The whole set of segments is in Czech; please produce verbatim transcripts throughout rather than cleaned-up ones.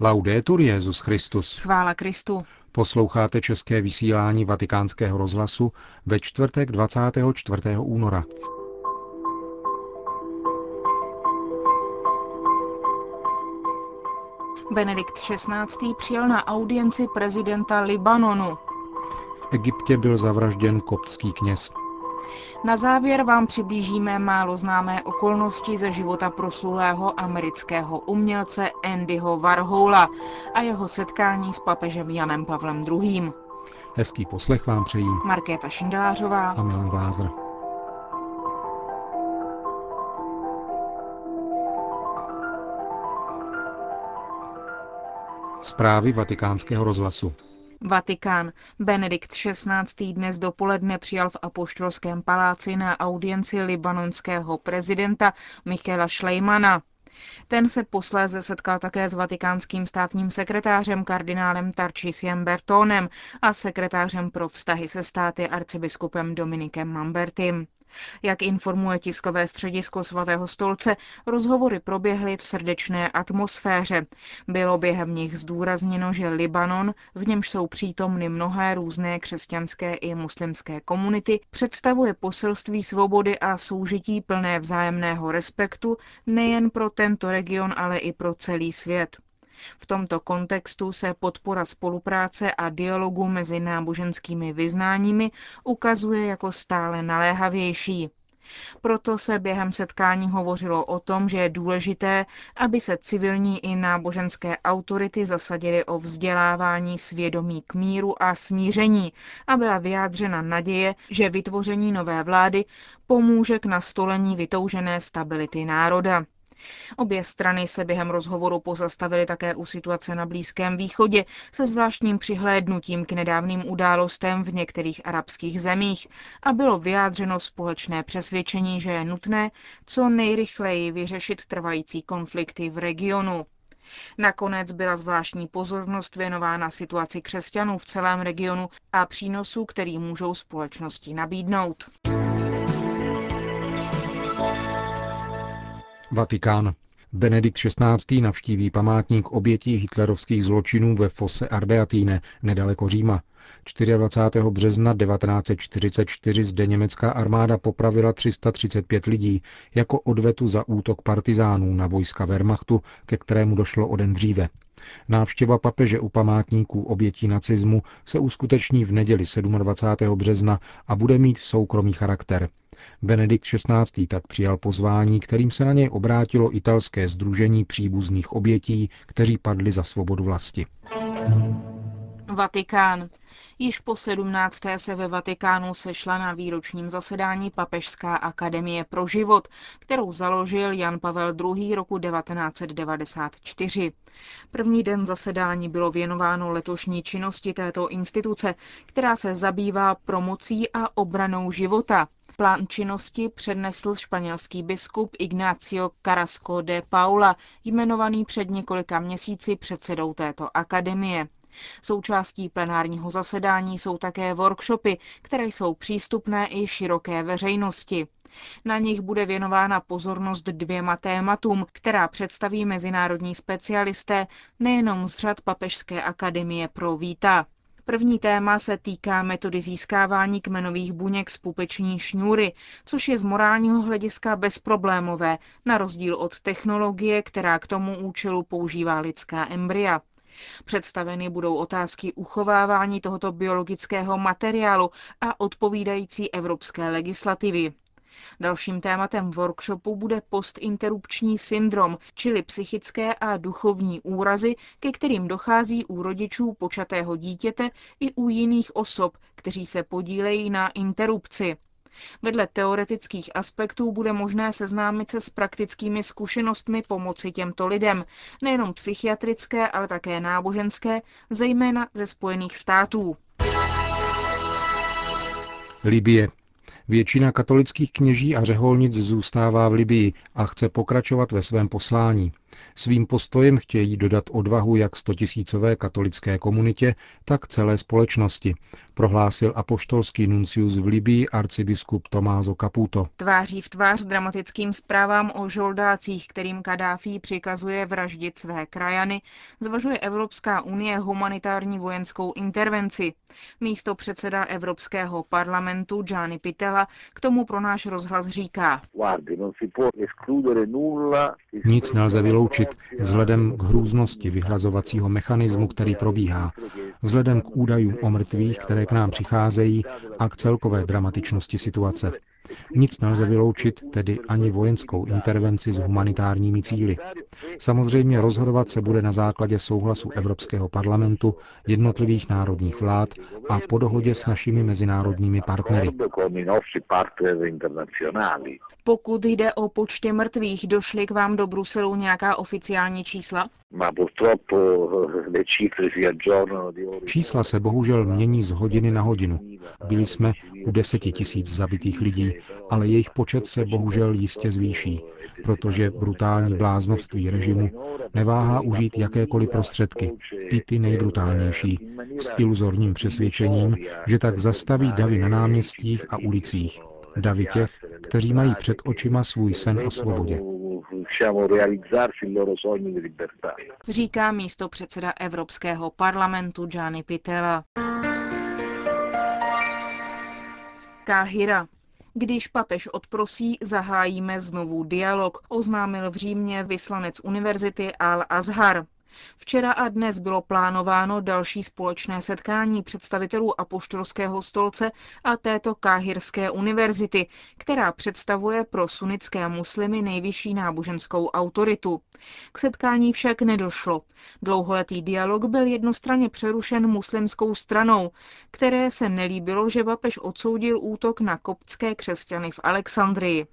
Laudetur Jesus Christus. Chvála Kristu. Posloucháte české vysílání Vatikánského rozhlasu ve čtvrtek dvacátého čtvrtého února. Benedikt šestnáctý. přijal na audienci prezidenta Libanonu. V Egyptě byl zavražděn koptský kněz. Na závěr vám přiblížíme málo známé okolnosti ze života proslulého amerického umělce Andyho Warhola a jeho setkání s papežem Janem Pavlem druhým. Hezký poslech vám přejí Markéta Šindelářová a Milan Glázer. Zprávy Vatikánského rozhlasu. Vatikán. Benedikt šestnáctý. dnes dopoledne přijal v Apoštolském paláci na audienci libanonského prezidenta Michela Šlejmana. Ten se posléze setkal také s vatikánským státním sekretářem kardinálem Tarcisiem Bertonem a sekretářem pro vztahy se státy arcibiskupem Dominikem Mambertim. Jak informuje tiskové středisko Svatého stolce, rozhovory proběhly v srdečné atmosféře. Bylo během nich zdůrazněno, že Libanon, v němž jsou přítomny mnohé různé křesťanské i muslimské komunity, představuje poselství svobody a soužití plné vzájemného respektu nejen pro tento region, ale i pro celý svět. V tomto kontextu se podpora spolupráce a dialogu mezi náboženskými vyznáními ukazuje jako stále naléhavější. Proto se během setkání hovořilo o tom, že je důležité, aby se civilní i náboženské autority zasadily o vzdělávání svědomí k míru a smíření a byla vyjádřena naděje, že vytvoření nové vlády pomůže k nastolení vytoužené stability národa. Obě strany se během rozhovoru pozastavily také u situace na Blízkém východě se zvláštním přihlédnutím k nedávným událostem v některých arabských zemích a bylo vyjádřeno společné přesvědčení, že je nutné co nejrychleji vyřešit trvající konflikty v regionu. Nakonec byla zvláštní pozornost věnována situaci křesťanů v celém regionu a přínosu, který můžou společnosti nabídnout. Vatikán. Benedikt šestnáctý. navštíví památník obětí hitlerovských zločinů ve Fosse Ardeatine, nedaleko Říma. dvacátého čtvrtého března devatenáct set čtyřicet čtyři zde německá armáda popravila tři sta třicet pět lidí jako odvetu za útok partizánů na vojska Wehrmachtu, ke kterému došlo o den dříve. Návštěva papeže u památníků obětí nacismu se uskuteční v neděli dvacátého sedmého března a bude mít soukromý charakter. Benedikt šestnáctý. tak přijal pozvání, kterým se na něj obrátilo italské sdružení příbuzných obětí, kteří padli za svobodu vlasti. Vatikán. Již po sedmnácté se ve Vatikánu sešla na výročním zasedání Papežská akademie pro život, kterou založil Jan Pavel druhý. roku devatenáct set devadesát čtyři. První den zasedání bylo věnováno letošní činnosti této instituce, která se zabývá promocí a obranou života. Plán činnosti přednesl španělský biskup Ignacio Carrasco de Paula, jmenovaný před několika měsíci předsedou této akademie. Součástí plenárního zasedání jsou také workshopy, které jsou přístupné i široké veřejnosti. Na nich bude věnována pozornost dvěma tématům, která představí mezinárodní specialisté nejenom z řad Papežské akademie pro víta. První téma se týká metody získávání kmenových buněk z pupeční šňůry, což je z morálního hlediska bezproblémové, na rozdíl od technologie, která k tomu účelu používá lidská embrya. Představeny budou otázky uchovávání tohoto biologického materiálu a odpovídající evropské legislativy. Dalším tématem workshopu bude postinterrupční syndrom, čili psychické a duchovní úrazy, ke kterým dochází u rodičů počatého dítěte i u jiných osob, kteří se podílejí na interrupci. Vedle teoretických aspektů bude možné seznámit se s praktickými zkušenostmi pomoci těmto lidem, nejenom psychiatrické, ale také náboženské, zejména ze Spojených států. Libye. Většina katolických kněží a řeholnic zůstává v Libyi a chce pokračovat ve svém poslání. Svým postojem chtějí dodat odvahu jak stotisícové katolické komunitě, tak celé společnosti, prohlásil apoštolský nuncius v Libii arcibiskup Tommaso Caputo. Tváří v tvář dramatickým zprávám o žoldácích, kterým Kaddáfí přikazuje vraždit své krajany, zvažuje Evropská unie humanitární vojenskou intervenci. Místo předseda Evropského parlamentu Gianni Pittella k tomu pro náš rozhlas říká: Nic nelze vyloučit vzhledem k hrůznosti vyhlazovacího mechanismu, který probíhá, vzhledem k údajům o mrtvých, které k nám přicházejí, a k celkové dramatičnosti situace. Nic nelze vyloučit, tedy ani vojenskou intervenci s humanitárními cíli. Samozřejmě rozhodovat se bude na základě souhlasu Evropského parlamentu, jednotlivých národních vlád a po dohodě s našimi mezinárodními partnery. Pokud jde o počty mrtvých, došly k vám do Bruselu nějaká oficiální čísla? Čísla se bohužel mění z hodiny na hodinu. Byli jsme u deseti tisíc zabitých lidí, ale jejich počet se bohužel jistě zvýší, protože brutální bláznoství režimu neváhá užít jakékoliv prostředky, i ty nejbrutálnější, s iluzorním přesvědčením, že tak zastaví davy na náměstích a ulicích. Davy těch, kteří mají před očima svůj sen o svobodě. Říká místopředseda Evropského parlamentu Gianni Pittella. Káhira. Když papež odprosí, zahájíme znovu dialog, oznámil v Římě vyslanec univerzity Al-Azhar. Včera a dnes bylo plánováno další společné setkání představitelů apoštolského stolce a této káhirské univerzity, která představuje pro sunnické muslimy nejvyšší náboženskou autoritu. K setkání však nedošlo. Dlouholetý dialog byl jednostranně přerušen muslimskou stranou, které se nelíbilo, že papež odsoudil útok na koptské křesťany v Alexandrii.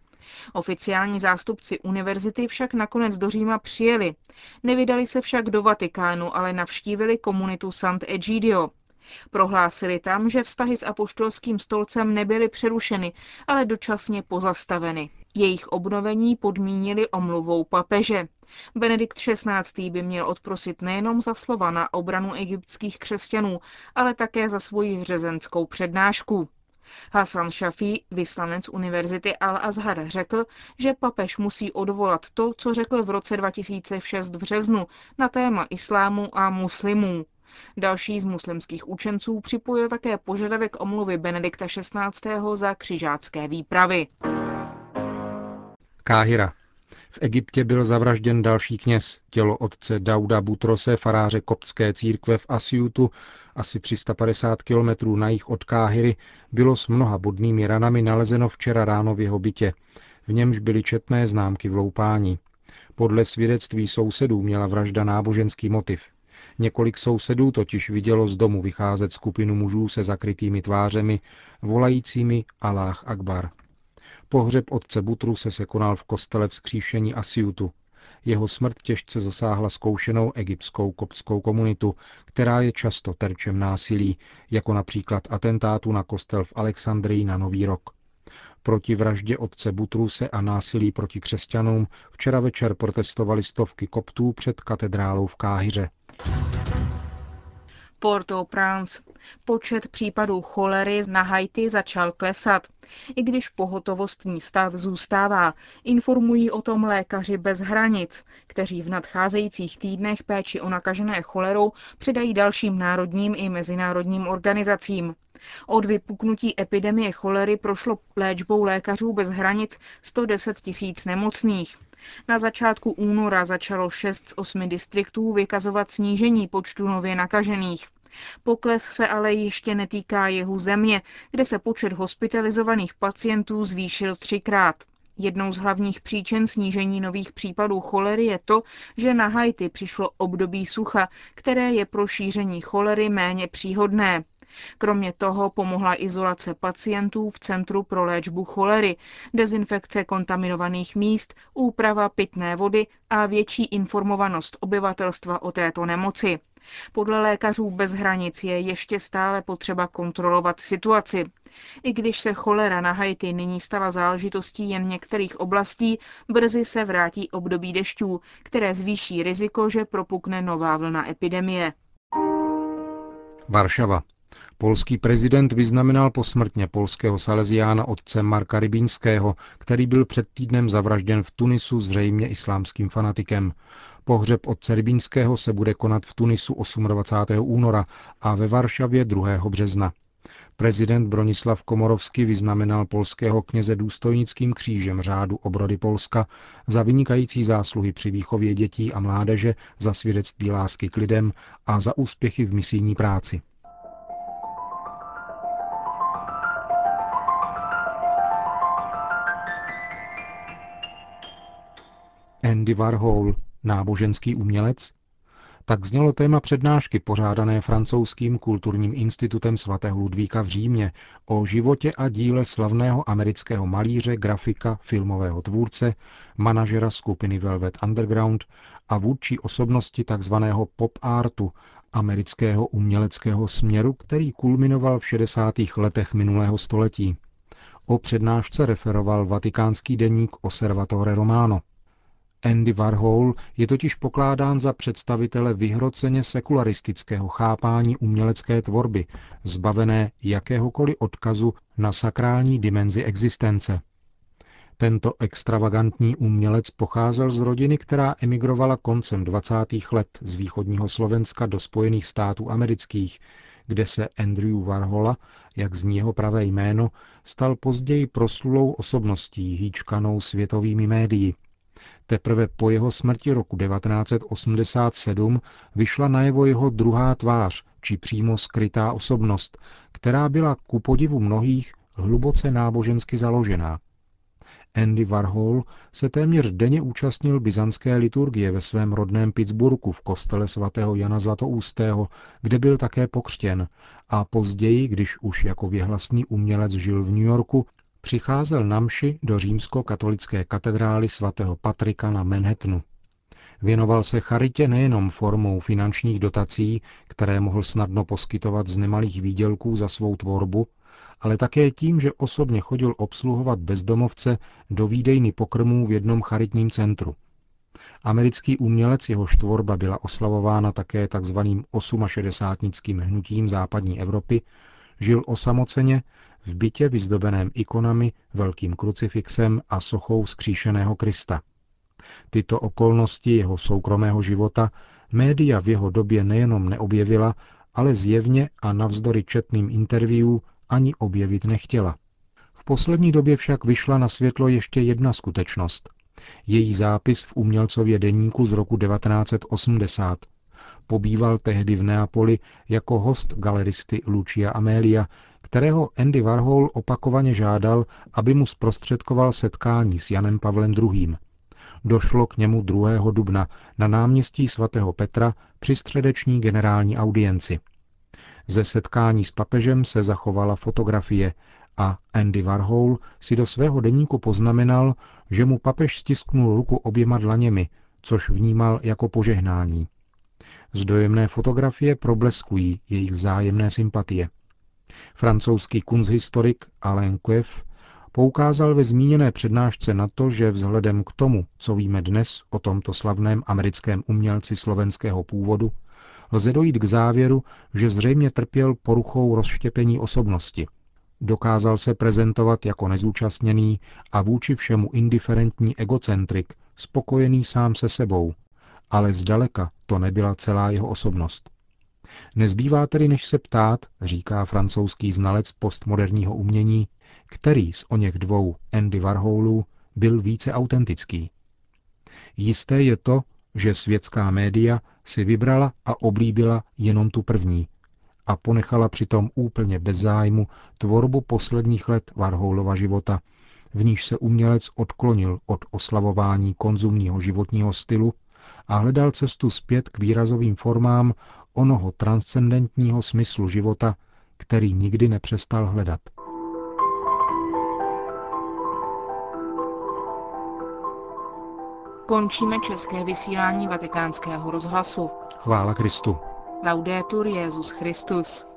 Oficiální zástupci univerzity však nakonec do Říma přijeli. Nevydali se však do Vatikánu, ale navštívili komunitu Sant'Egidio. Prohlásili tam, že vztahy s apoštolským stolcem nebyly přerušeny, ale dočasně pozastaveny. Jejich obnovení podmínili omluvou papeže. Benedikt šestnáctý by měl odprosit nejenom za slova na obranu egyptských křesťanů, ale také za svoji řezenskou přednášku. Hasan Shafi, vyslanec univerzity Al-Azhar, řekl, že papež musí odvolat to, co řekl v roce dva tisíce šest v březnu na téma islámu a muslimů. Další z muslimských učenců připojil také požadavek omluvy Benedikta šestnáctého za křižácké výpravy. Káhira. V Egyptě byl zavražděn další kněz. Tělo otce Dauda Butrose, faráře koptské církve v Asiutu, asi tři sta padesát kilometrů na jih od Káhiry, bylo s mnoha bodnými ranami nalezeno včera ráno v jeho bytě. V němž byly četné známky vloupání. Podle svědectví sousedů měla vražda náboženský motiv. Několik sousedů totiž vidělo z domu vycházet skupinu mužů se zakrytými tvářemi, volajícími Alláh Akbar. Pohřeb otce Butruse se konal v kostele Vzkříšení Asiutu. Jeho smrt těžce zasáhla zkoušenou egyptskou koptskou komunitu, která je často terčem násilí, jako například atentátu na kostel v Alexandrii na Nový rok. Proti vraždě otce Butruse a násilí proti křesťanům včera večer protestovaly stovky koptů před katedrálou v Káhiře. Port-au-Prince. Počet případů cholery na Haiti začal klesat. I když pohotovostní stav zůstává, informují o tom lékaři bez hranic, kteří v nadcházejících týdnech péči o nakažené cholerou předají dalším národním i mezinárodním organizacím. Od vypuknutí epidemie cholery prošlo léčbou lékařů bez hranic sto deset tisíc nemocných. Na začátku února začalo šest z osmi distriktů vykazovat snížení počtu nově nakažených. Pokles se ale ještě netýká jihu země, kde se počet hospitalizovaných pacientů zvýšil třikrát. Jednou z hlavních příčin snížení nových případů cholery je to, že na Haiti přišlo období sucha, které je pro šíření cholery méně příhodné. Kromě toho pomohla izolace pacientů v Centru pro léčbu cholery, dezinfekce kontaminovaných míst, úprava pitné vody a větší informovanost obyvatelstva o této nemoci. Podle lékařů bez hranic je ještě stále potřeba kontrolovat situaci. I když se cholera na Haiti nyní stala záležitostí jen některých oblastí, brzy se vrátí období dešťů, které zvýší riziko, že propukne nová vlna epidemie. Varšava. Polský prezident vyznamenal posmrtně polského saleziána otce Marka Rybińského, který byl před týdnem zavražděn v Tunisu zřejmě islámským fanatikem. Pohřeb otce Rybińského se bude konat v Tunisu dvacátého osmého února a ve Varšavě druhého března. Prezident Bronisław Komorowski vyznamenal polského kněze důstojnickým křížem řádu Obrody Polska za vynikající zásluhy při výchově dětí a mládeže, za svědectví lásky k lidem a za úspěchy v misijní práci. Andy Warhol, náboženský umělec? Tak znělo téma přednášky pořádané francouzským kulturním institutem svatého Ludvíka v Římě o životě a díle slavného amerického malíře, grafika, filmového tvůrce, manažera skupiny Velvet Underground a vůdčí osobnosti tzv. Pop artu, amerického uměleckého směru, který kulminoval v šedesátých letech minulého století. O přednášce referoval vatikánský deník Osservatore Romano. Andy Warhol je totiž pokládán za představitele vyhroceně sekularistického chápání umělecké tvorby, zbavené jakéhokoliv odkazu na sakrální dimenzi existence. Tento extravagantní umělec pocházel z rodiny, která emigrovala koncem dvacátých let z východního Slovenska do Spojených států amerických, kde se Andrew Warhola, jak zní jeho pravé jméno, stal později proslulou osobností hýčkanou světovými médii. Teprve po jeho smrti roku devatenáct set osmdesát sedm vyšla najevo jeho druhá tvář, či přímo skrytá osobnost, která byla ku podivu mnohých hluboce nábožensky založená. Andy Warhol se téměř denně účastnil byzantské liturgie ve svém rodném Pittsburghu v kostele svatého Jana Zlatoústého, kde byl také pokřtěn, a později, když už jako věhlasný umělec žil v New Yorku, přicházel na mši do římskokatolické katedrály svatého Patrika na Manhattanu. Věnoval se charitě nejenom formou finančních dotací, které mohl snadno poskytovat z nemalých výdělků za svou tvorbu, ale také tím, že osobně chodil obsluhovat bezdomovce do výdejny pokrmů v jednom charitním centru. Americký umělec, jehož tvorba byla oslavována také tzv. osmašedesátnickým hnutím západní Evropy, žil osamoceně v bytě vyzdobeném ikonami, velkým krucifixem a sochou vzkříšeného Krista. Tyto okolnosti jeho soukromého života média v jeho době nejenom neobjevila, ale zjevně a navzdory četným interview ani objevit nechtěla. V poslední době však vyšla na světlo ještě jedna skutečnost. Její zápis v umělcově deníku z roku devatenáct set osmdesát. Pobýval tehdy v Neapoli jako host galeristy Lucia Amelia, kterého Andy Warhol opakovaně žádal, aby mu zprostředkoval setkání s Janem Pavlem druhým. Došlo k němu druhého dubna na náměstí svatého Petra při středeční generální audienci. Ze setkání s papežem se zachovala fotografie a Andy Warhol si do svého deníku poznamenal, že mu papež stisknul ruku oběma dlaněmi, což vnímal jako požehnání. Z dojemné fotografie probleskují jejich vzájemné sympatie. Francouzský kunsthistorik Alain Cueff poukázal ve zmíněné přednášce na to, že vzhledem k tomu, co víme dnes o tomto slavném americkém umělci slovenského původu, lze dojít k závěru, že zřejmě trpěl poruchou rozštěpení osobnosti. Dokázal se prezentovat jako nezúčastněný a vůči všemu indiferentní egocentrik, spokojený sám se sebou, ale zdaleka to nebyla celá jeho osobnost. Nezbývá tedy než se ptát, říká francouzský znalec postmoderního umění, který z oněch dvou Andy Warholů byl více autentický. Jisté je to, že světská média si vybrala a oblíbila jenom tu první a ponechala přitom úplně bez zájmu tvorbu posledních let Warholova života, v níž se umělec odklonil od oslavování konzumního životního stylu a hledal cestu zpět k výrazovým formám onoho transcendentního smyslu života, který nikdy nepřestal hledat. Končíme české vysílání Vatikánského rozhlasu. Chvála Kristu. Laudetur Jesus Christus.